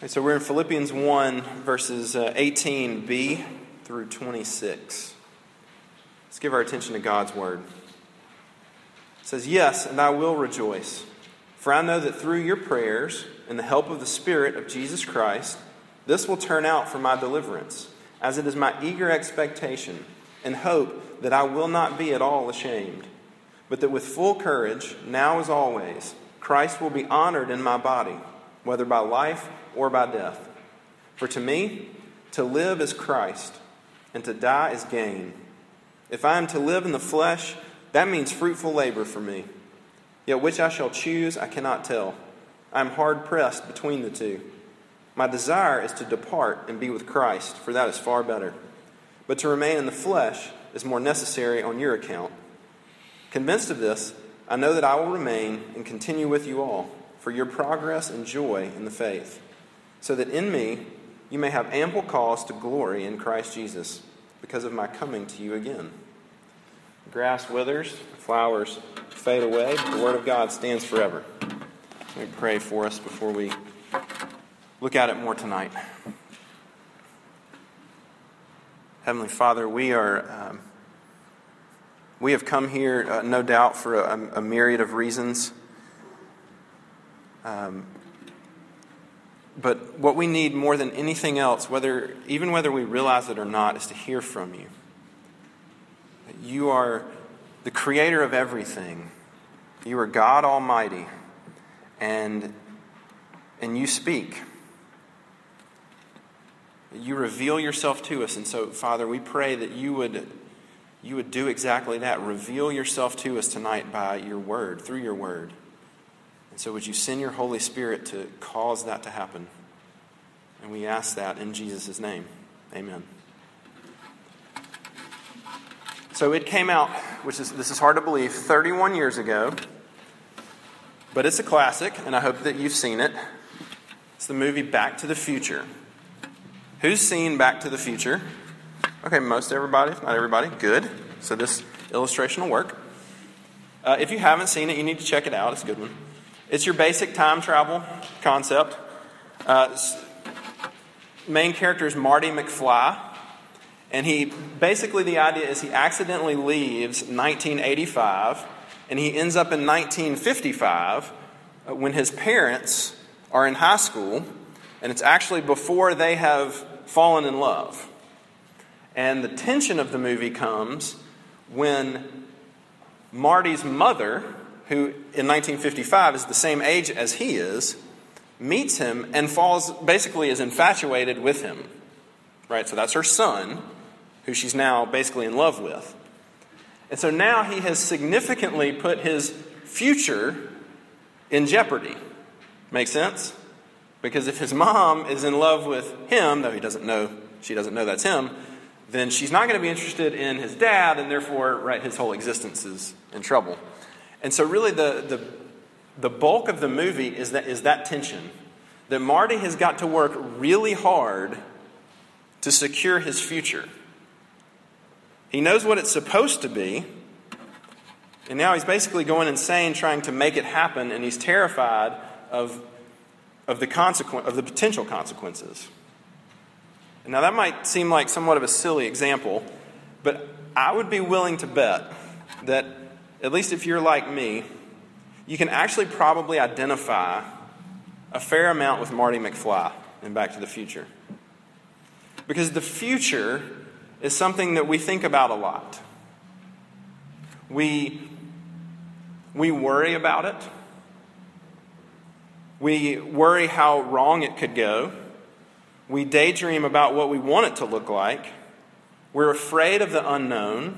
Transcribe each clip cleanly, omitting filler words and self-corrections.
Okay, so we're in Philippians 1, verses 18b through 26. Let's give our attention to God's word. It says, "Yes, and I will rejoice, for I know that through your prayers and the help of the Spirit of Jesus Christ, this will turn out for my deliverance, as it is my eager expectation and hope that I will not be at all ashamed, but that with full courage, now as always, Christ will be honored in my body, whether by life or by death. For to me, to live is Christ, and to die is gain. If I am to live in the flesh, that means fruitful labor for me. Yet which I shall choose, I cannot tell. I am hard pressed between the two. My desire is to depart and be with Christ, for that is far better. But to remain in the flesh is more necessary on your account. Convinced of this, I know that I will remain and continue with you all, for your progress and joy in the faith, so that in me you may have ample cause to glory in Christ Jesus, because of my coming to you again." The grass withers, the flowers fade away, but the word of God stands forever. Let me pray for us before we look at it more tonight. Heavenly Father, we are we have come here, no doubt, for a myriad of reasons. But what we need more than anything else, whether we realize it or not, is to hear from you. You are the creator of everything. You are God Almighty, and you speak. You reveal yourself to us, and so, Father, we pray that you would do exactly that. Reveal yourself to us tonight by your word, through your word. And so would you send your Holy Spirit to cause that to happen? And we ask that in Jesus' name. Amen. So it came out, this is hard to believe, 31 years ago. But it's a classic, and I hope that you've seen it. It's the movie Back to the Future. Who's seen Back to the Future? Okay, most everybody, if not everybody. Good. So this illustration will work. If you haven't seen it, you need to check it out. It's a good one. It's your basic time travel concept. Main character is Marty McFly. And the idea is he accidentally leaves 1985. And he ends up in 1955 when his parents are in high school. And it's actually before they have fallen in love. And the tension of the movie comes when Marty's mother, who in 1955 is the same age as he is, meets him and is infatuated with him. Right? So that's her son, who she's now basically in love with. And so now he has significantly put his future in jeopardy. Make sense? Because if his mom is in love with him, though she doesn't know that's him, then she's not going to be interested in his dad, and therefore, right, his whole existence is in trouble. And so really the bulk of the movie is that tension, that Marty has got to work really hard to secure his future. He knows what it's supposed to be, and now he's basically going insane trying to make it happen, and he's terrified of the potential consequences. Now that might seem like somewhat of a silly example, but I would be willing to bet that, at least if you're like me, you can actually probably identify a fair amount with Marty McFly in Back to the Future. Because the future is something that we think about a lot. We worry about it. We worry how wrong it could go. We daydream about what we want it to look like. We're afraid of the unknown.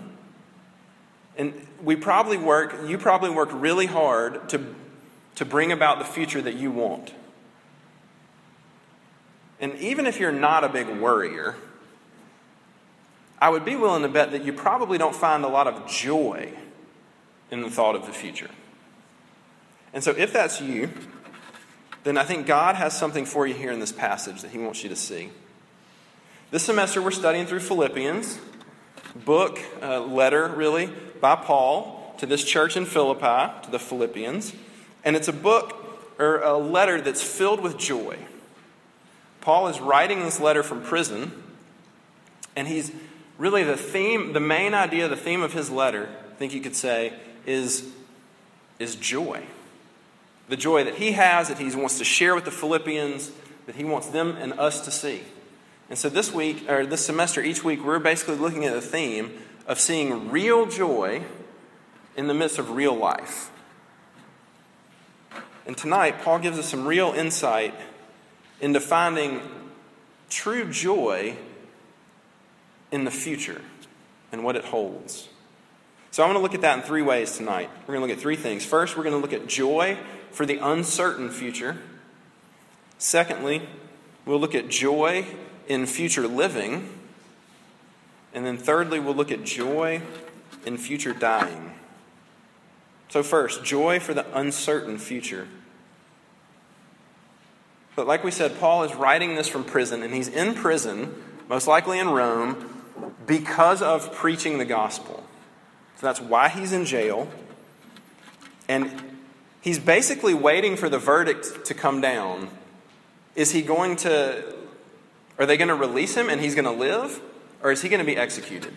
And you probably work really hard to bring about the future that you want. And even if you're not a big worrier, I would be willing to bet that you probably don't find a lot of joy in the thought of the future. And so if that's you, then I think God has something for you here in this passage that he wants you to see. This semester we're studying through Philippians, letter really, by Paul to this church in Philippi, to the Philippians. And it's a letter that's filled with joy. Paul is writing this letter from prison, and he's really the main idea of his letter, I think you could say, is joy. The joy that he has, that he wants to share with the Philippians, that he wants them and us to see. And so this week, or this semester, each week, we're basically looking at the theme of seeing real joy in the midst of real life. And tonight, Paul gives us some real insight into finding true joy in the future and what it holds. So I want to look at that in three ways tonight. We're going to look at three things. First, we're going to look at joy for the uncertain future. Secondly, we'll look at joy in future living. And then thirdly, we'll look at joy in future dying. So first, joy for the uncertain future. But like we said, Paul is writing this from prison, and he's in prison, most likely in Rome, because of preaching the gospel. So that's why he's in jail. And he's basically waiting for the verdict to come down. Are they going to release him and he's going to live? Or is he going to be executed?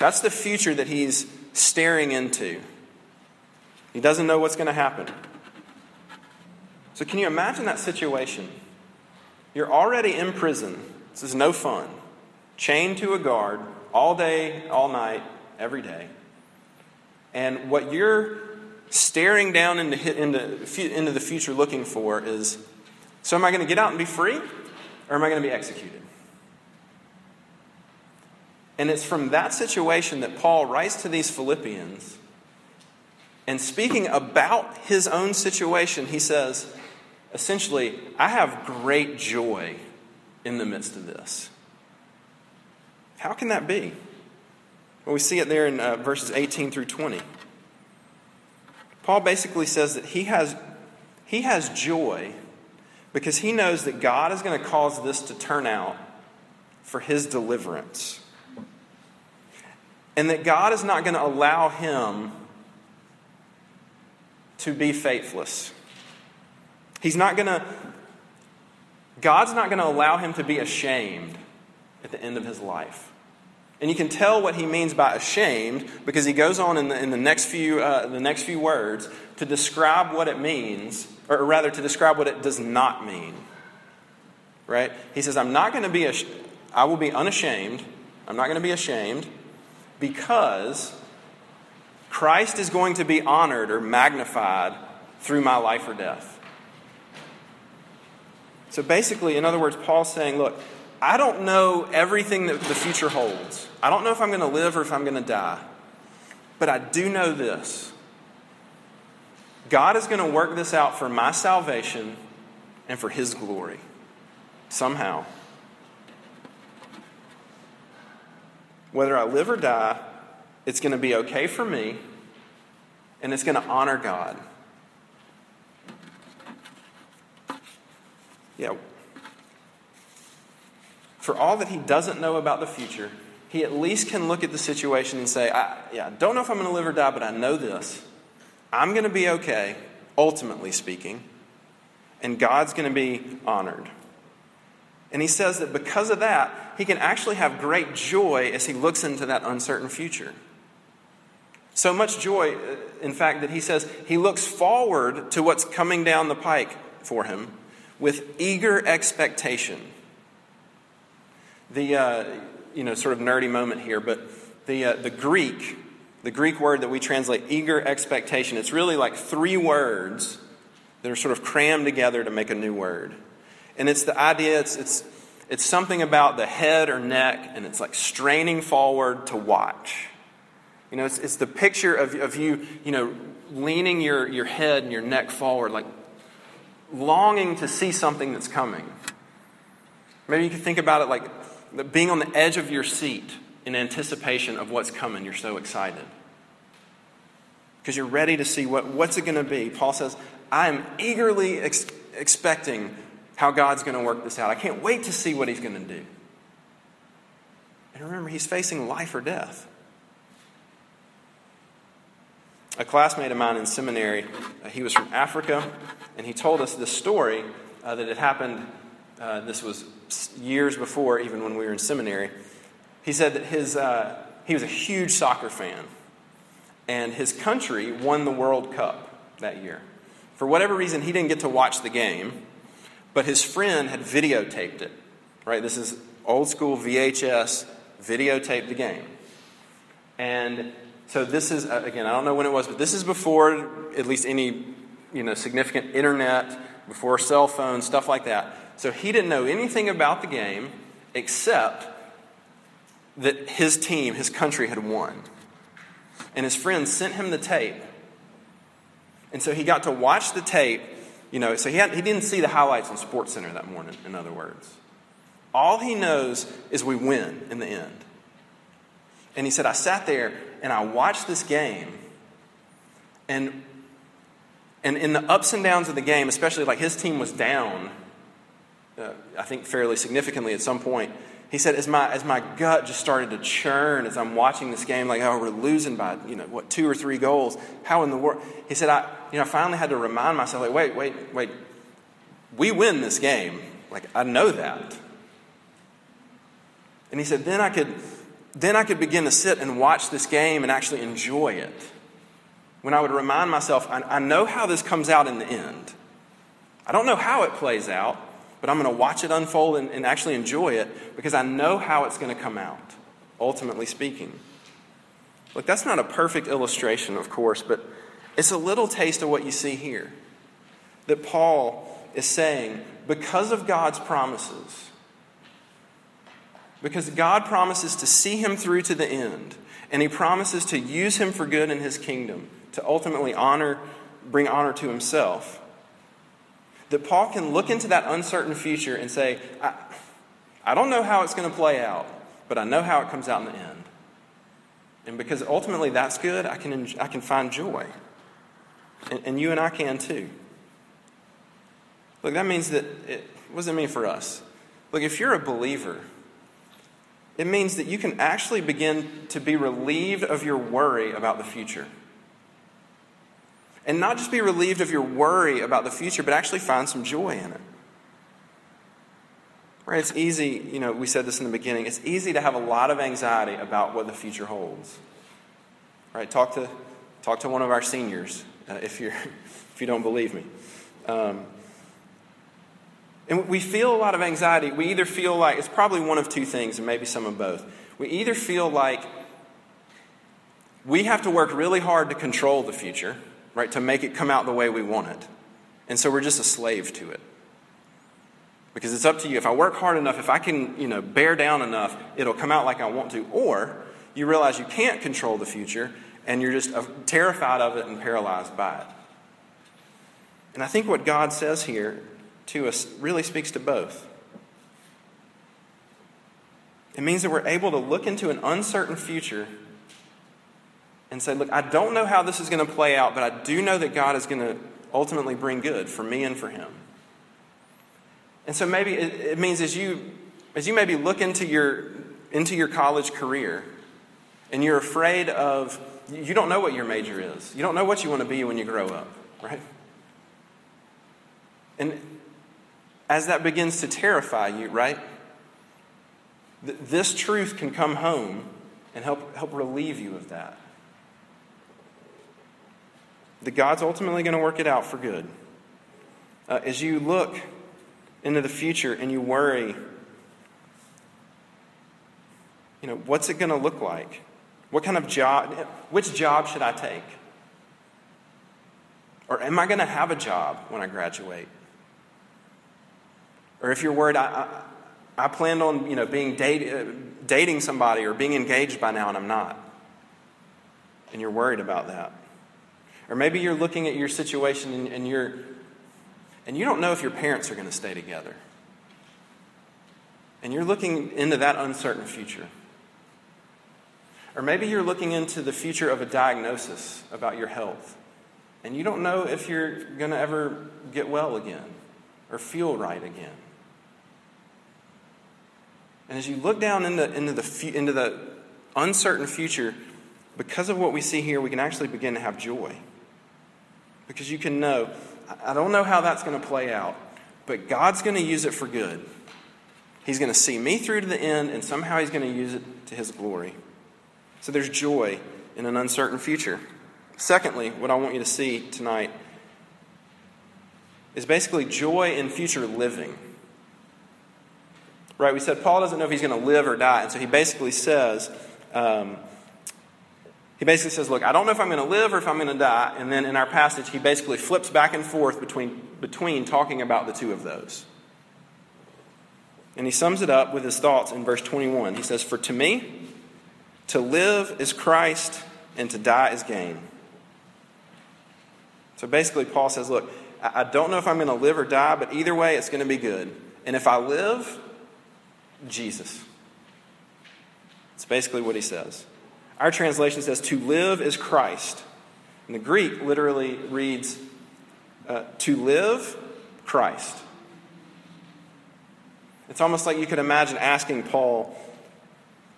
That's the future that he's staring into. He doesn't know what's going to happen. So can you imagine that situation? You're already in prison. This is no fun. Chained to a guard all day, all night, every day. And what you're staring down into the future looking for is, so am I going to get out and be free? Or am I going to be executed? And it's from that situation that Paul writes to these Philippians. And speaking about his own situation, he says, essentially, I have great joy in the midst of this. How can that be? Well, we see it there in verses 18 through 20. Paul basically says that he has joy because he knows that God is going to cause this to turn out for his deliverance. And that God is not going to allow him to be faithless. God's not going to allow him to be ashamed at the end of his life. And you can tell what he means by ashamed because he goes on in the next few words to describe what it means, or rather to describe what it does not mean. Right? He says, I will be unashamed. I'm not going to be ashamed because Christ is going to be honored or magnified through my life or death. So basically, in other words, Paul's saying, look, I don't know everything that the future holds. I don't know if I'm going to live or if I'm going to die. But I do know this. God is going to work this out for my salvation and for his glory. Somehow. Whether I live or die, it's going to be okay for me. And it's going to honor God. Yeah. For all that he doesn't know about the future, he at least can look at the situation and say, I don't know if I'm going to live or die, but I know this. I'm going to be okay, ultimately speaking, and God's going to be honored. And he says that because of that, he can actually have great joy as he looks into that uncertain future. So much joy, in fact, that he says he looks forward to what's coming down the pike for him with eager expectation. The sort of nerdy moment here, but the Greek word that we translate eager expectation, it's really like three words that are sort of crammed together to make a new word, and it's the idea it's something about the head or neck, and it's like straining forward to watch. You know, it's the picture of you leaning your head and your neck forward, like longing to see something that's coming. Maybe you could think about it like being on the edge of your seat in anticipation of what's coming. You're so excited. Because you're ready to see what's it going to be. Paul says, I am eagerly expecting how God's going to work this out. I can't wait to see what he's going to do. And remember, he's facing life or death. A classmate of mine in seminary, he was from Africa, and he told us this story that had happened This was years before, even when we were in seminary. He said that he was a huge soccer fan, and his country won the World Cup that year. For whatever reason, he didn't get to watch the game, but his friend had videotaped it. Right? This is old school VHS, videotaped the game. And so this is, again, I don't know when it was, but this is before at least any, significant internet, before cell phones, stuff like that. So he didn't know anything about the game except that his team, his country had won. And his friend sent him the tape. And so he got to watch the tape, so he didn't see the highlights on SportsCenter that morning, in other words. All he knows is we win in the end. And he said, I sat there and I watched this game. And in the ups and downs of the game, especially like his team was down, I think fairly significantly at some point, he said, as my gut just started to churn as I'm watching this game, like, oh, we're losing by, 2 or 3 goals. How in the world? He said, I finally had to remind myself, like, wait. We win this game. Like, I know that. And he said, then I could begin to sit and watch this game and actually enjoy it. When I would remind myself, I know how this comes out in the end. I don't know how it plays out, but I'm going to watch it unfold and actually enjoy it because I know how it's going to come out, ultimately speaking. Look, that's not a perfect illustration, of course, but it's a little taste of what you see here. That Paul is saying, because of God's promises, because God promises to see him through to the end, and he promises to use him for good in his kingdom, to ultimately bring honor to himself, that Paul can look into that uncertain future and say, I don't know how it's going to play out, but I know how it comes out in the end. And because ultimately that's good, I can find joy. And you and I can too. Look, that means that, what does it mean for us? Look, if you're a believer, it means that you can actually begin to be relieved of your worry about the future. And not just be relieved of your worry about the future, but actually find some joy in it. Right? It's easy, we said this in the beginning, it's easy to have a lot of anxiety about what the future holds. Right? Talk to one of our seniors if you don't believe me. And we feel a lot of anxiety. We either feel like, it's probably one of two things, and maybe some of both. We either feel like we have to work really hard to control the future, right, to make it come out the way we want it. And so we're just a slave to it. Because it's up to you. If I work hard enough, if I can, bear down enough, it'll come out like I want to. Or you realize you can't control the future and you're just terrified of it and paralyzed by it. And I think what God says here to us really speaks to both. It means that we're able to look into an uncertain future and say, look, I don't know how this is going to play out, but I do know that God is going to ultimately bring good for me and for him. And so maybe it means as you maybe look into your college career and you're afraid of, you don't know what your major is. You don't know what you want to be when you grow up, right? And as that begins to terrify you, right, this truth can come home and help relieve you of that. That God's ultimately going to work it out for good. As you look into the future and you worry, what's it going to look like? What kind of job? Which job should I take? Or am I going to have a job when I graduate? Or if you're worried, I planned on being dating somebody or being engaged by now and I'm not, and you're worried about that. Or maybe you're looking at your situation and you don't know if your parents are going to stay together. And you're looking into that uncertain future. Or maybe you're looking into the future of a diagnosis about your health. And you don't know if you're going to ever get well again or feel right again. And as you look down into the uncertain future, because of what we see here, we can actually begin to have joy. Because you can know, I don't know how that's going to play out, but God's going to use it for good. He's going to see me through to the end, and somehow he's going to use it to his glory. So there's joy in an uncertain future. Secondly, what I want you to see tonight is basically joy in future living. Right, we said Paul doesn't know if he's going to live or die, and so he basically says, look, I don't know if I'm going to live or if I'm going to die, and then in our passage, he basically flips back and forth between talking about the two of those. And he sums it up with his thoughts in verse 21. He says, "For to me, to live is Christ, and to die is gain." So basically, Paul says, look, I don't know if I'm going to live or die, but either way, it's going to be good. And if I live, Jesus. It's basically what he says. Our translation says, to live is Christ. And the Greek literally reads, to live, Christ. It's almost like you could imagine asking Paul,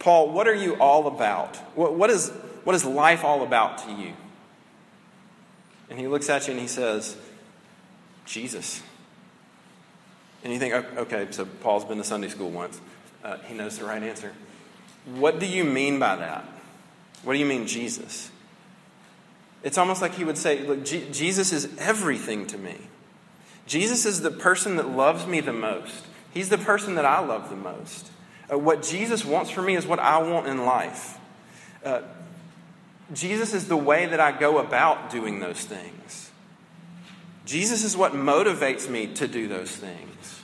what are you all about? What is life all about to you? And he looks at you and he says, Jesus. And you think, okay, so Paul's been to Sunday school once. He knows the right answer. What do you mean by that? What do you mean, Jesus? It's almost like he would say, look, Jesus is everything to me. Jesus is the person that loves me the most. He's the person that I love the most. What Jesus wants for me is what I want in life. Jesus is the way that I go about doing those things. Jesus is what motivates me to do those things.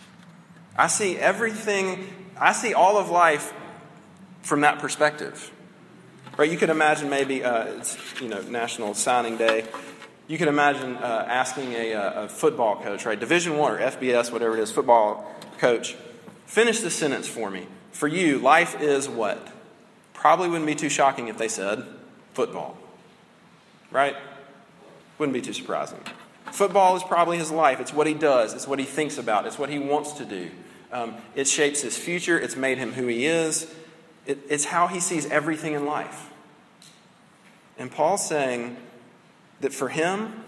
I see all of life from that perspective. Right? You could imagine maybe it's National Signing Day. You could imagine asking a football coach, right, Division I or FBS, whatever it is, football coach, finish this sentence for me. For you, life is what? Probably wouldn't be too shocking if they said football. Right? Wouldn't be too surprising. Football is probably his life. It's what he does. It's what he thinks about. It's what he wants to do. It shapes his future. It's made him who he is. It's how he sees everything in life. And Paul's saying that for him,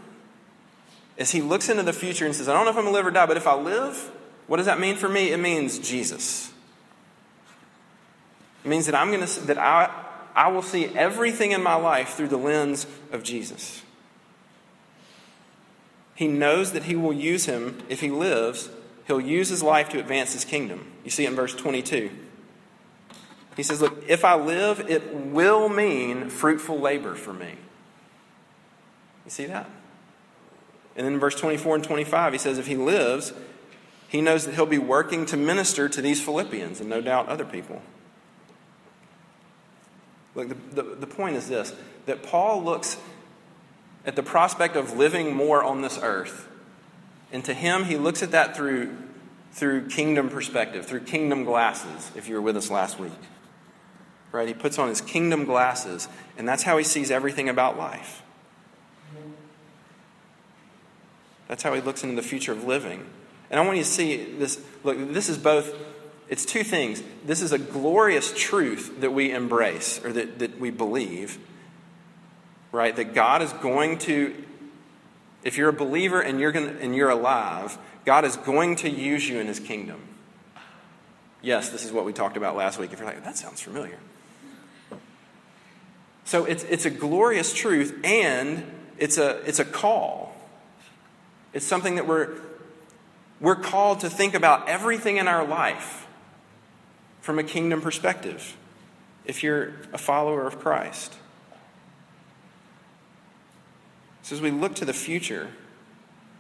as he looks into the future and says, I don't know if I'm going to live or die, but if I live, what does that mean for me? It means Jesus. It means that I will see everything in my life through the lens of Jesus. He knows that he will use him if he lives. He'll use his life to advance his kingdom. You see it in verse 22. He says, look, if I live, it will mean fruitful labor for me. You see that? And then in verse 24 and 25, he says, if he lives, he knows that he'll be working to minister to these Philippians and no doubt other people. Look, the point is this, that Paul looks at the prospect of living more on this earth. And to him, he looks at that through kingdom perspective, through kingdom glasses, if you were with us last week. Right? He puts on his kingdom glasses, and that's how he sees everything about life. That's how he looks into the future of living. And I want you to see this. Look, this is both, it's two things. This is a glorious truth that we embrace, or that we believe, right? That God is going to, if you're a believer and you're alive, God is going to use you in his kingdom. Yes, this is what we talked about last week. If you're like, that sounds familiar. So it's a glorious truth, and it's a call. It's something that we're called to think about everything in our life from a kingdom perspective, if you're a follower of Christ. So as we look to the future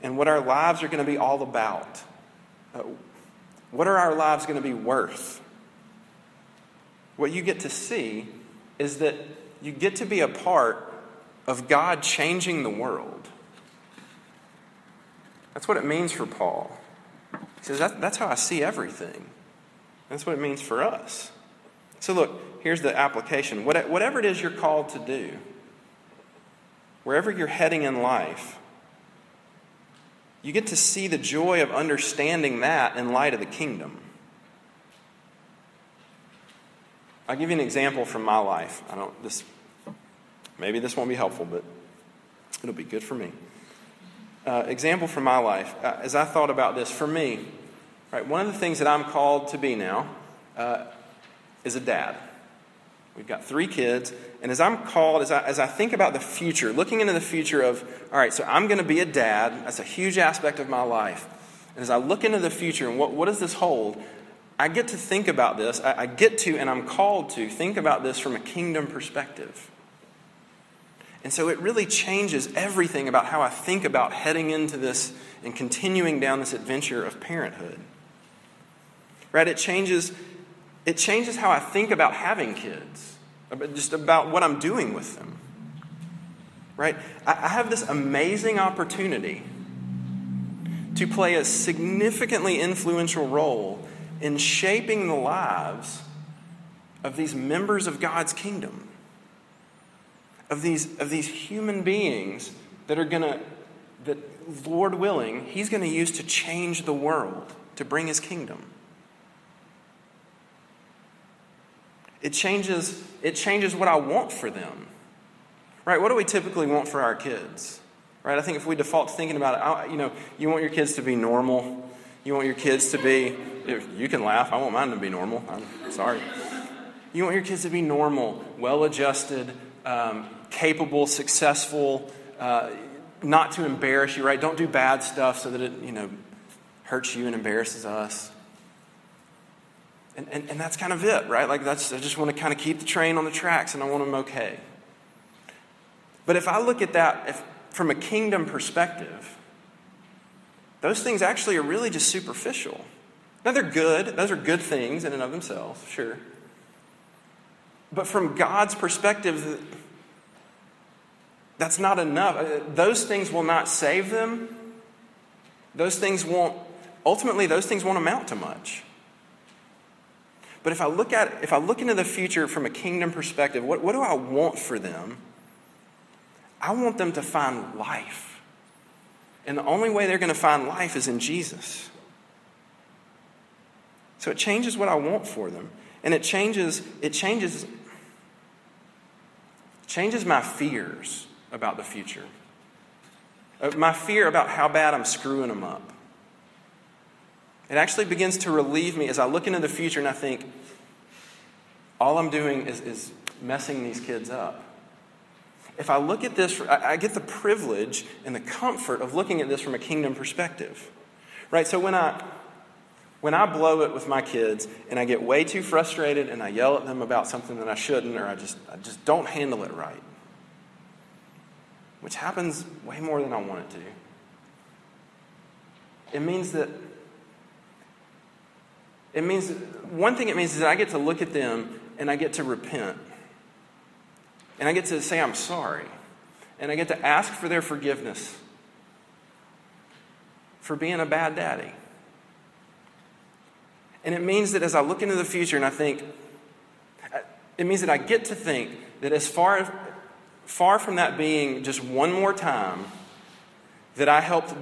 and what our lives are going to be all about, what are our lives going to be worth? What you get to see is that you get to be a part of God changing the world. That's what it means for Paul. He says, that's how I see everything. That's what it means for us. So look, here's the application. Whatever it is you're called to do, wherever you're heading in life, you get to see the joy of understanding that in light of the kingdom. I'll give you an example from my life. Maybe this won't be helpful, but it'll be good for me. example from my life, as I thought about this, for me, right, one of the things that I'm called to be now is a dad. We've got three kids, and as I'm called, as I think about the future, looking into the future of, all right, so I'm going to be a dad. That's a huge aspect of my life. And as I look into the future and what does this hold, I get to think about this. I get to, and I'm called to, think about this from a kingdom perspective. And so it really changes everything about how I think about heading into this and continuing down this adventure of parenthood. Right? It changes how I think about having kids, just about what I'm doing with them, right? I have this amazing opportunity to play a significantly influential role in shaping the lives of these members of God's kingdom, of these human beings that Lord willing, He's going to use to change the world, to bring His kingdom. It changes what I want for them, right? What do we typically want for our kids, right? I think if we default to thinking about it, you want your kids to be normal. You want your kids to be, you can laugh. I want mine to be normal. I'm sorry. You want your kids to be normal, well-adjusted, capable, successful, not to embarrass you, right? Don't do bad stuff so that it, hurts you and embarrasses us. And that's kind of it, right? Like I just want to kind of keep the train on the tracks and I want them okay. But if I look at that from a kingdom perspective, those things actually are really just superficial. Now they're good. Those are good things in and of themselves, sure. But from God's perspective, that's not enough. Those things will not save them. Those things won't amount to much. But if I look into the future from a kingdom perspective, what do I want for them? I want them to find life. And the only way they're going to find life is in Jesus. So it changes what I want for them. And it changes my fears about the future. My fear about how bad I'm screwing them up. It actually begins to relieve me as I look into the future and I think, all I'm doing is messing these kids up. If I look at this, I get the privilege and the comfort of looking at this from a kingdom perspective. Right? So when I blow it with my kids and I get way too frustrated and I yell at them about something that I shouldn't, or I just don't handle it right, which happens way more than I want it to, it means that I get to look at them and I get to repent. And I get to say I'm sorry. And I get to ask for their forgiveness for being a bad daddy. And it means that as I look into the future and I think, it means that I get to think that as far from that being just one more time that I helped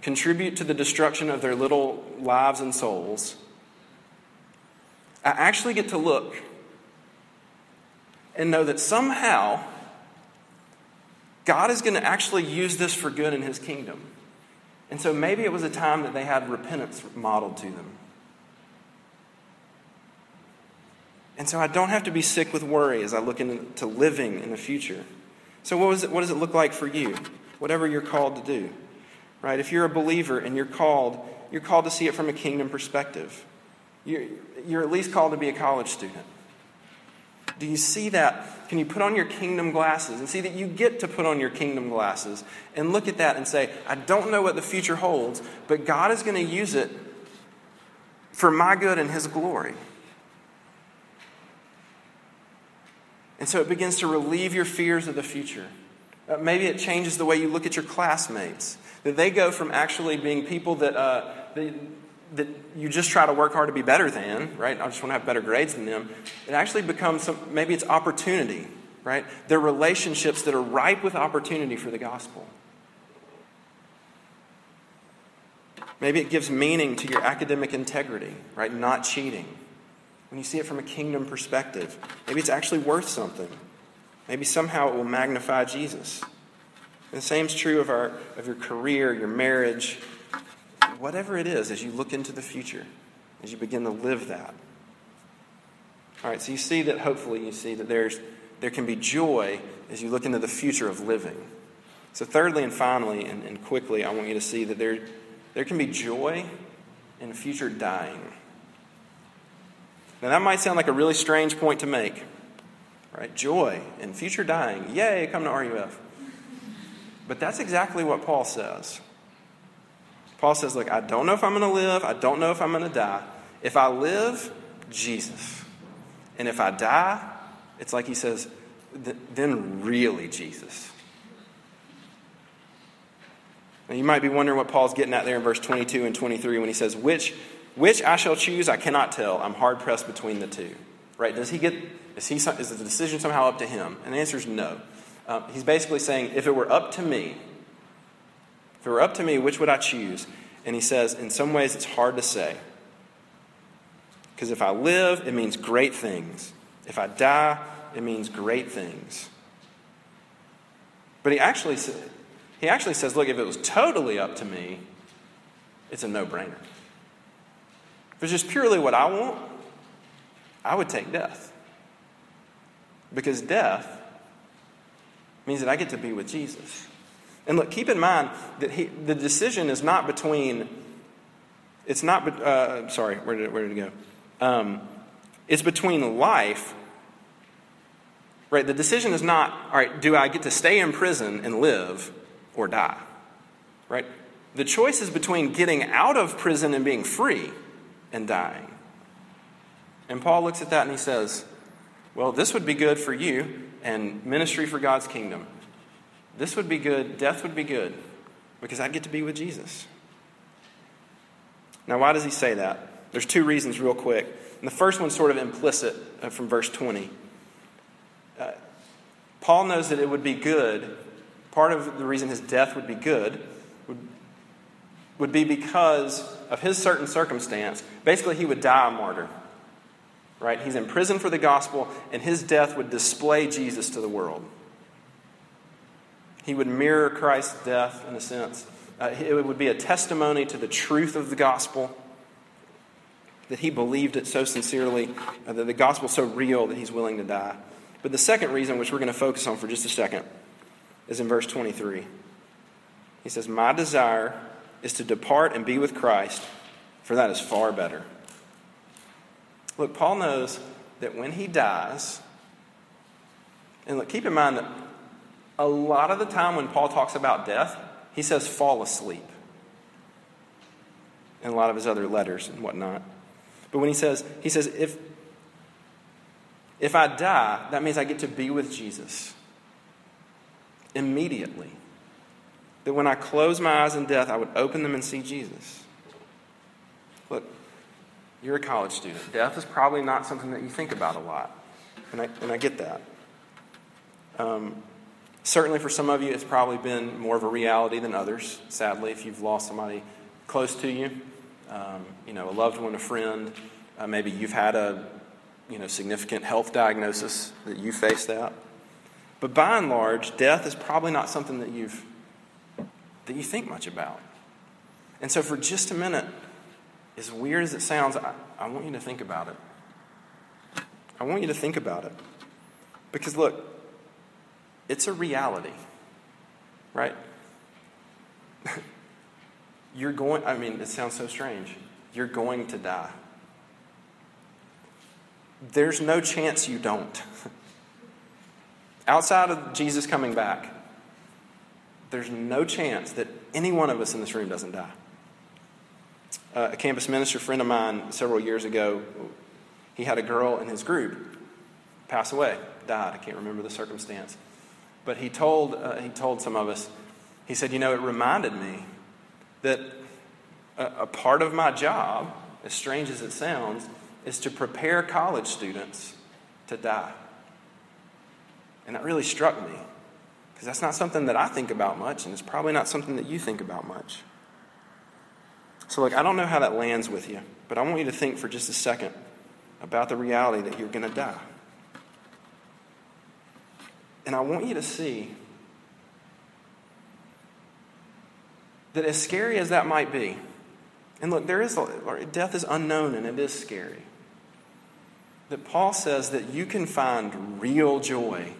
contribute to the destruction of their little lives and souls, I actually get to look and know that somehow God is going to actually use this for good in His kingdom. And so maybe it was a time that they had repentance modeled to them. And so I don't have to be sick with worry as I look into living in the future. So what does it look like for you? Whatever you're called to do. Right? If you're a believer and you're called to see it from a kingdom perspective. You're at least called to be a college student. Do you see that? Can you put on your kingdom glasses and see that you get to put on your kingdom glasses and look at that and say, I don't know what the future holds, but God is going to use it for my good and His glory. And so it begins to relieve your fears of the future. Maybe it changes the way you look at your classmates. That they go from actually being people that you just try to work hard to be better than, right? I just want to have better grades than them. It actually becomes maybe it's opportunity, right? They're relationships that are ripe with opportunity for the gospel. Maybe it gives meaning to your academic integrity, right? Not cheating. When you see it from a kingdom perspective, maybe it's actually worth something. Maybe somehow it will magnify Jesus. And the same's true of your career, your marriage, whatever it is, as you look into the future, as you begin to live that. All right, so you see that, hopefully you see that there can be joy as you look into the future of living. So thirdly and finally and quickly, I want you to see that there can be joy in future dying. Now that might sound like a really strange point to make, right? Joy in future dying. Yay, come to RUF. But that's exactly what Paul says. Paul says, look, I don't know if I'm going to live. I don't know if I'm going to die. If I live, Jesus. And if I die, it's like he says, then really Jesus. Now you might be wondering what Paul's getting at there in verse 22 and 23 when he says, which I shall choose, I cannot tell. I'm hard pressed between the two. Right? Is the decision somehow up to him? And the answer is no. He's basically saying, if it were up to me, which would I choose? And he says, in some ways, it's hard to say. Because if I live, it means great things. If I die, it means great things. But he actually says, look, if it was totally up to me, it's a no-brainer. If it's just purely what I want, I would take death. Because death means that I get to be with Jesus. And look, keep in mind that the decision is not between, where did it go? It's between life, right? The decision is not, all right, do I get to stay in prison and live or die, right? The choice is between getting out of prison and being free and dying. And Paul looks at that and he says, well, this would be good for you and ministry for God's kingdom. This would be good. Death would be good because I'd get to be with Jesus. Now, why does he say that? There's two reasons real quick. And the first one's sort of implicit from verse 20. Paul knows that it would be good. Part of the reason his death would be good would be because of his certain circumstance. Basically, he would die a martyr. Right? He's in prison for the gospel, and his death would display Jesus to the world. He would mirror Christ's death in a sense. It would be a testimony to the truth of the gospel, that he believed it so sincerely, that the gospel's so real that he's willing to die. But the second reason, which we're going to focus on for just a second, is in verse 23. He says, my desire is to depart and be with Christ, for that is far better. Look, Paul knows that when he dies, and look, keep in mind that a lot of the time when Paul talks about death, he says fall asleep in a lot of his other letters and whatnot. But when he says, if I die, that means I get to be with Jesus immediately. That when I close my eyes in death, I would open them and see Jesus. Look, you're a college student. Death is probably not something that you think about a lot. And I get that. Certainly for some of you, it's probably been more of a reality than others, sadly, if you've lost somebody close to you, a loved one, a friend. Maybe you've had a significant health diagnosis that you faced that. But by and large, death is probably not something that you think much about. And so for just a minute, as weird as it sounds, I want you to think about it. I want you to think about it. Because look, it's a reality, right? It sounds so strange. You're going to die. There's no chance you don't. Outside of Jesus coming back, there's no chance that any one of us in this room doesn't die. A campus minister friend of mine several years ago, he had a girl in his group pass away, died. I can't remember the circumstance. But he told some of us, he said, it reminded me that a part of my job, as strange as it sounds, is to prepare college students to die. And that really struck me, because that's not something that I think about much, and it's probably not something that you think about much. So look, I don't know how that lands with you, but I want you to think for just a second about the reality that you're going to die. And I want you to see that as scary as that might be, and look, death is unknown and it is scary, that Paul says that you can find real joy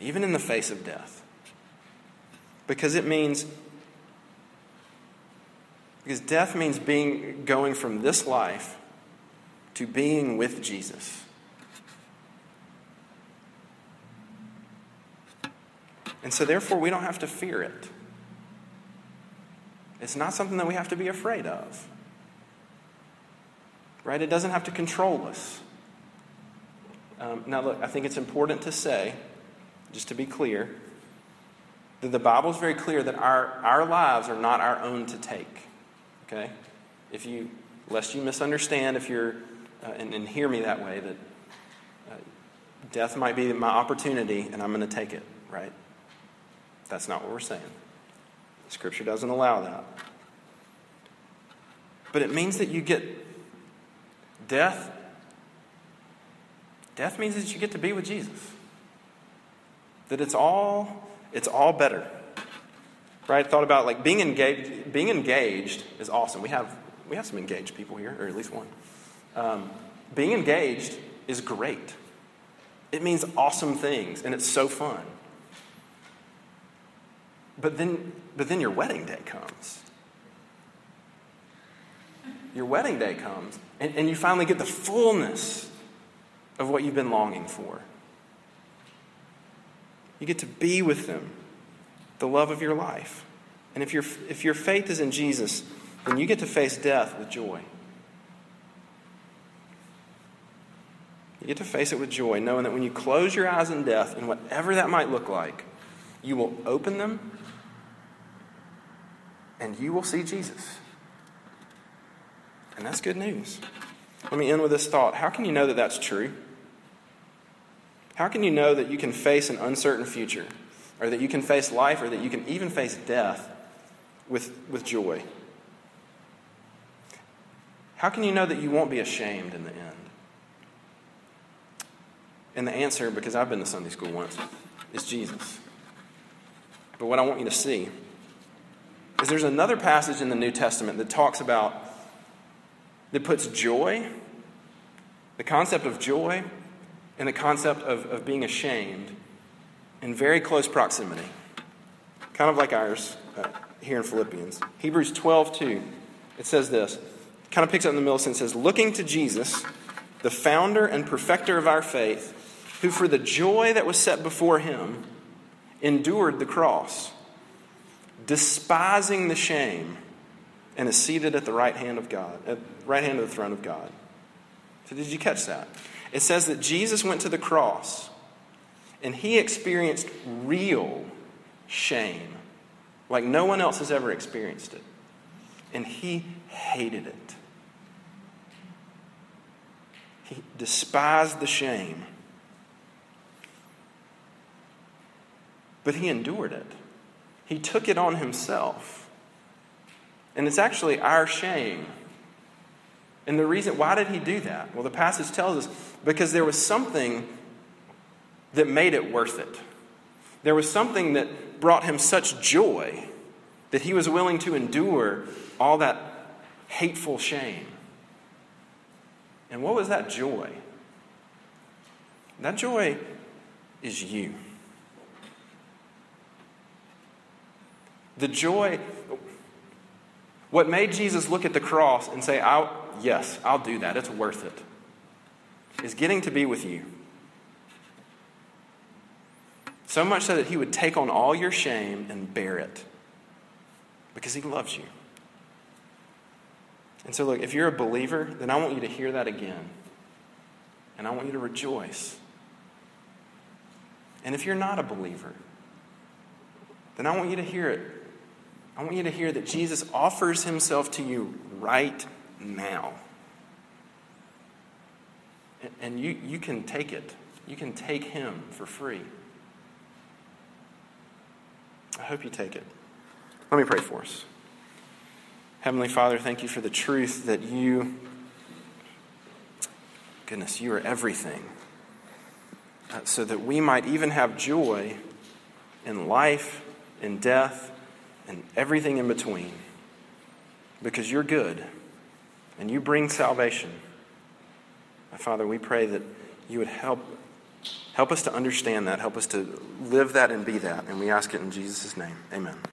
even in the face of death. Because death means going from this life to being with Jesus. And so therefore we don't have to fear it. It's not something that we have to be afraid of. Right? It doesn't have to control us. Now look, I think it's important to say, just to be clear, that the Bible is very clear that our lives are not our own to take. Okay? Lest you misunderstand if you're, and hear me that way, that death might be my opportunity and I'm going to take it, right? That's not what we're saying. Scripture doesn't allow that. But it means that you get death. Death means that you get to be with Jesus. That it's all better. Right? I thought about like being engaged. Being engaged is awesome. We have some engaged people here, or at least one. Being engaged is great. It means awesome things, and it's so fun. But then your wedding day comes. Your wedding day comes, and you finally get the fullness of what you've been longing for. You get to be with them, the love of your life. And if your faith is in Jesus, then you get to face death with joy. You get to face it with joy, knowing that when you close your eyes in death, and whatever that might look like, you will open them and you will see Jesus. And that's good news. Let me end with this thought. How can you know that that's true? How can you know that you can face an uncertain future, or that you can face life, or that you can even face death with joy? How can you know that you won't be ashamed in the end? And the answer, because I've been to Sunday school once, is Jesus. But what I want you to see is there's another passage in the New Testament that talks about, that puts joy, the concept of joy, and the concept of being ashamed in very close proximity. Kind of like ours here in Philippians. Hebrews 12:2, it says this. Kind of picks up in the middle and says, looking to Jesus, the founder and perfecter of our faith, who for the joy that was set before him endured the cross, despising the shame, and is seated at the right hand of God, at the right hand of the throne of God. So did you catch that? It says that Jesus went to the cross and he experienced real shame, like no one else has ever experienced it. And he hated it. He despised the shame. But he endured it. He took it on himself. And it's actually our shame. And the reason, why did he do that? Well, the passage tells us because there was something that made it worth it. There was something that brought him such joy that he was willing to endure all that hateful shame. And what was that joy? That joy is you. The joy, what made Jesus look at the cross and say, yes, I'll do that, it's worth it, is getting to be with you. So much so that he would take on all your shame and bear it because he loves you. And so look, if you're a believer, then I want you to hear that again. And I want you to rejoice. And if you're not a believer, then I want you to hear it. I want you to hear that Jesus offers himself to you right now. And you can take it. You can take him for free. I hope you take it. Let me pray for us. Heavenly Father, thank you for the truth that you are everything. So that we might even have joy in life, in death, and everything in between. because you're good and you bring salvation. Father, we pray that you would help us to understand that, help us to live that and be that. And we ask it in Jesus' name. Amen.